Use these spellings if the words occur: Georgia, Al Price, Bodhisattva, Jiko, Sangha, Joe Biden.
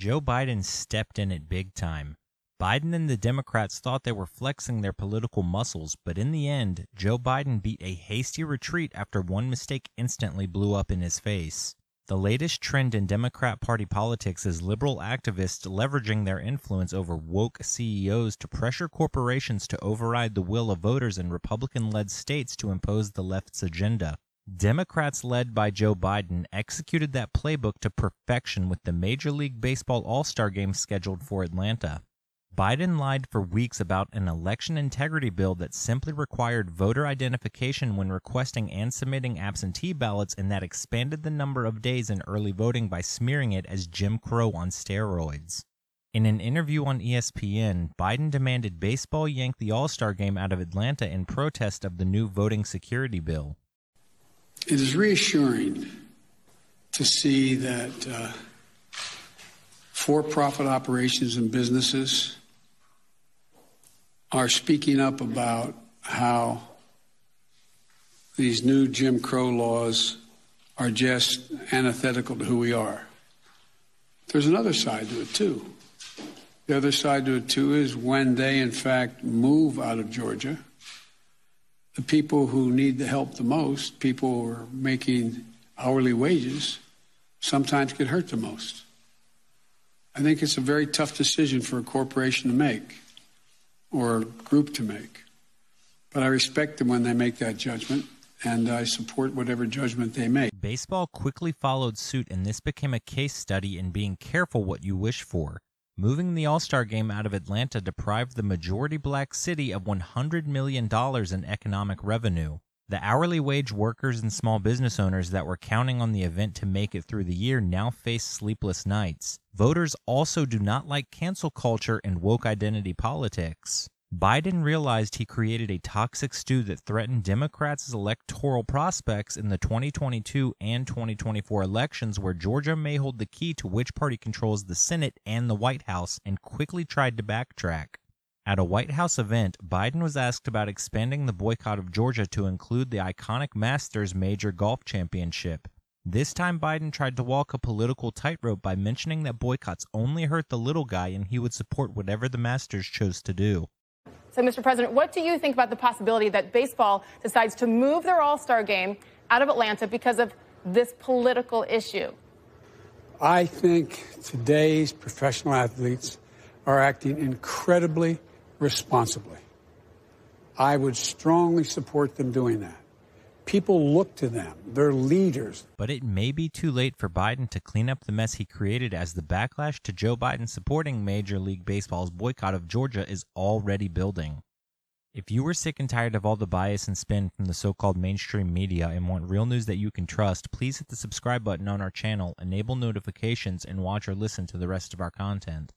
Joe Biden stepped in it big time. Biden and the Democrats thought they were flexing their political muscles, but in the end, Joe Biden beat a hasty retreat after one mistake instantly blew up in his face. The latest trend in Democrat Party politics is liberal activists leveraging their influence over woke CEOs to pressure corporations to override the will of voters in Republican-led states to impose the left's agenda. Democrats led by Joe Biden executed that playbook to perfection with the Major League Baseball All-Star Game scheduled for Atlanta. Biden lied for weeks about an election integrity bill that simply required voter identification when requesting and submitting absentee ballots, and that expanded the number of days in early voting by smearing it as Jim Crow on steroids. In an interview on ESPN, Biden demanded baseball yank the All-Star Game out of Atlanta in protest of the new voting security bill. It is reassuring to see that for-profit operations and businesses are speaking up about how these new Jim Crow laws are just antithetical to who we are. There's another side to it, too. The other side to it, too, is when they, in fact, move out of Georgia, the people who need the help the most, people who are making hourly wages, sometimes get hurt the most. I think it's a very tough decision for a corporation to make, or a group to make. But I respect them when they make that judgment, and I support whatever judgment they make. Baseball quickly followed suit, and this became a case study in being careful what you wish for. Moving the All-Star Game out of Atlanta deprived the majority black city of $100 million in economic revenue. The hourly wage workers and small business owners that were counting on the event to make it through the year now face sleepless nights. Voters also do not like cancel culture and woke identity politics. Biden realized he created a toxic stew that threatened Democrats' electoral prospects in the 2022 and 2024 elections, where Georgia may hold the key to which party controls the Senate and the White House, and quickly tried to backtrack. At a White House event, Biden was asked about expanding the boycott of Georgia to include the iconic Masters Major Golf Championship. This time, Biden tried to walk a political tightrope by mentioning that boycotts only hurt the little guy and he would support whatever the Masters chose to do. So, Mr. President, what do you think about the possibility that baseball decides to move their All-Star Game out of Atlanta because of this political issue? I think today's professional athletes are acting incredibly responsibly. I would strongly support them doing that. People look to them. They're leaders. But it may be too late for Biden to clean up the mess he created, as the backlash to Joe Biden supporting Major League Baseball's boycott of Georgia is already building. If you are sick and tired of all the bias and spin from the so-called mainstream media and want real news that you can trust, please hit the subscribe button on our channel, enable notifications, and watch or listen to the rest of our content.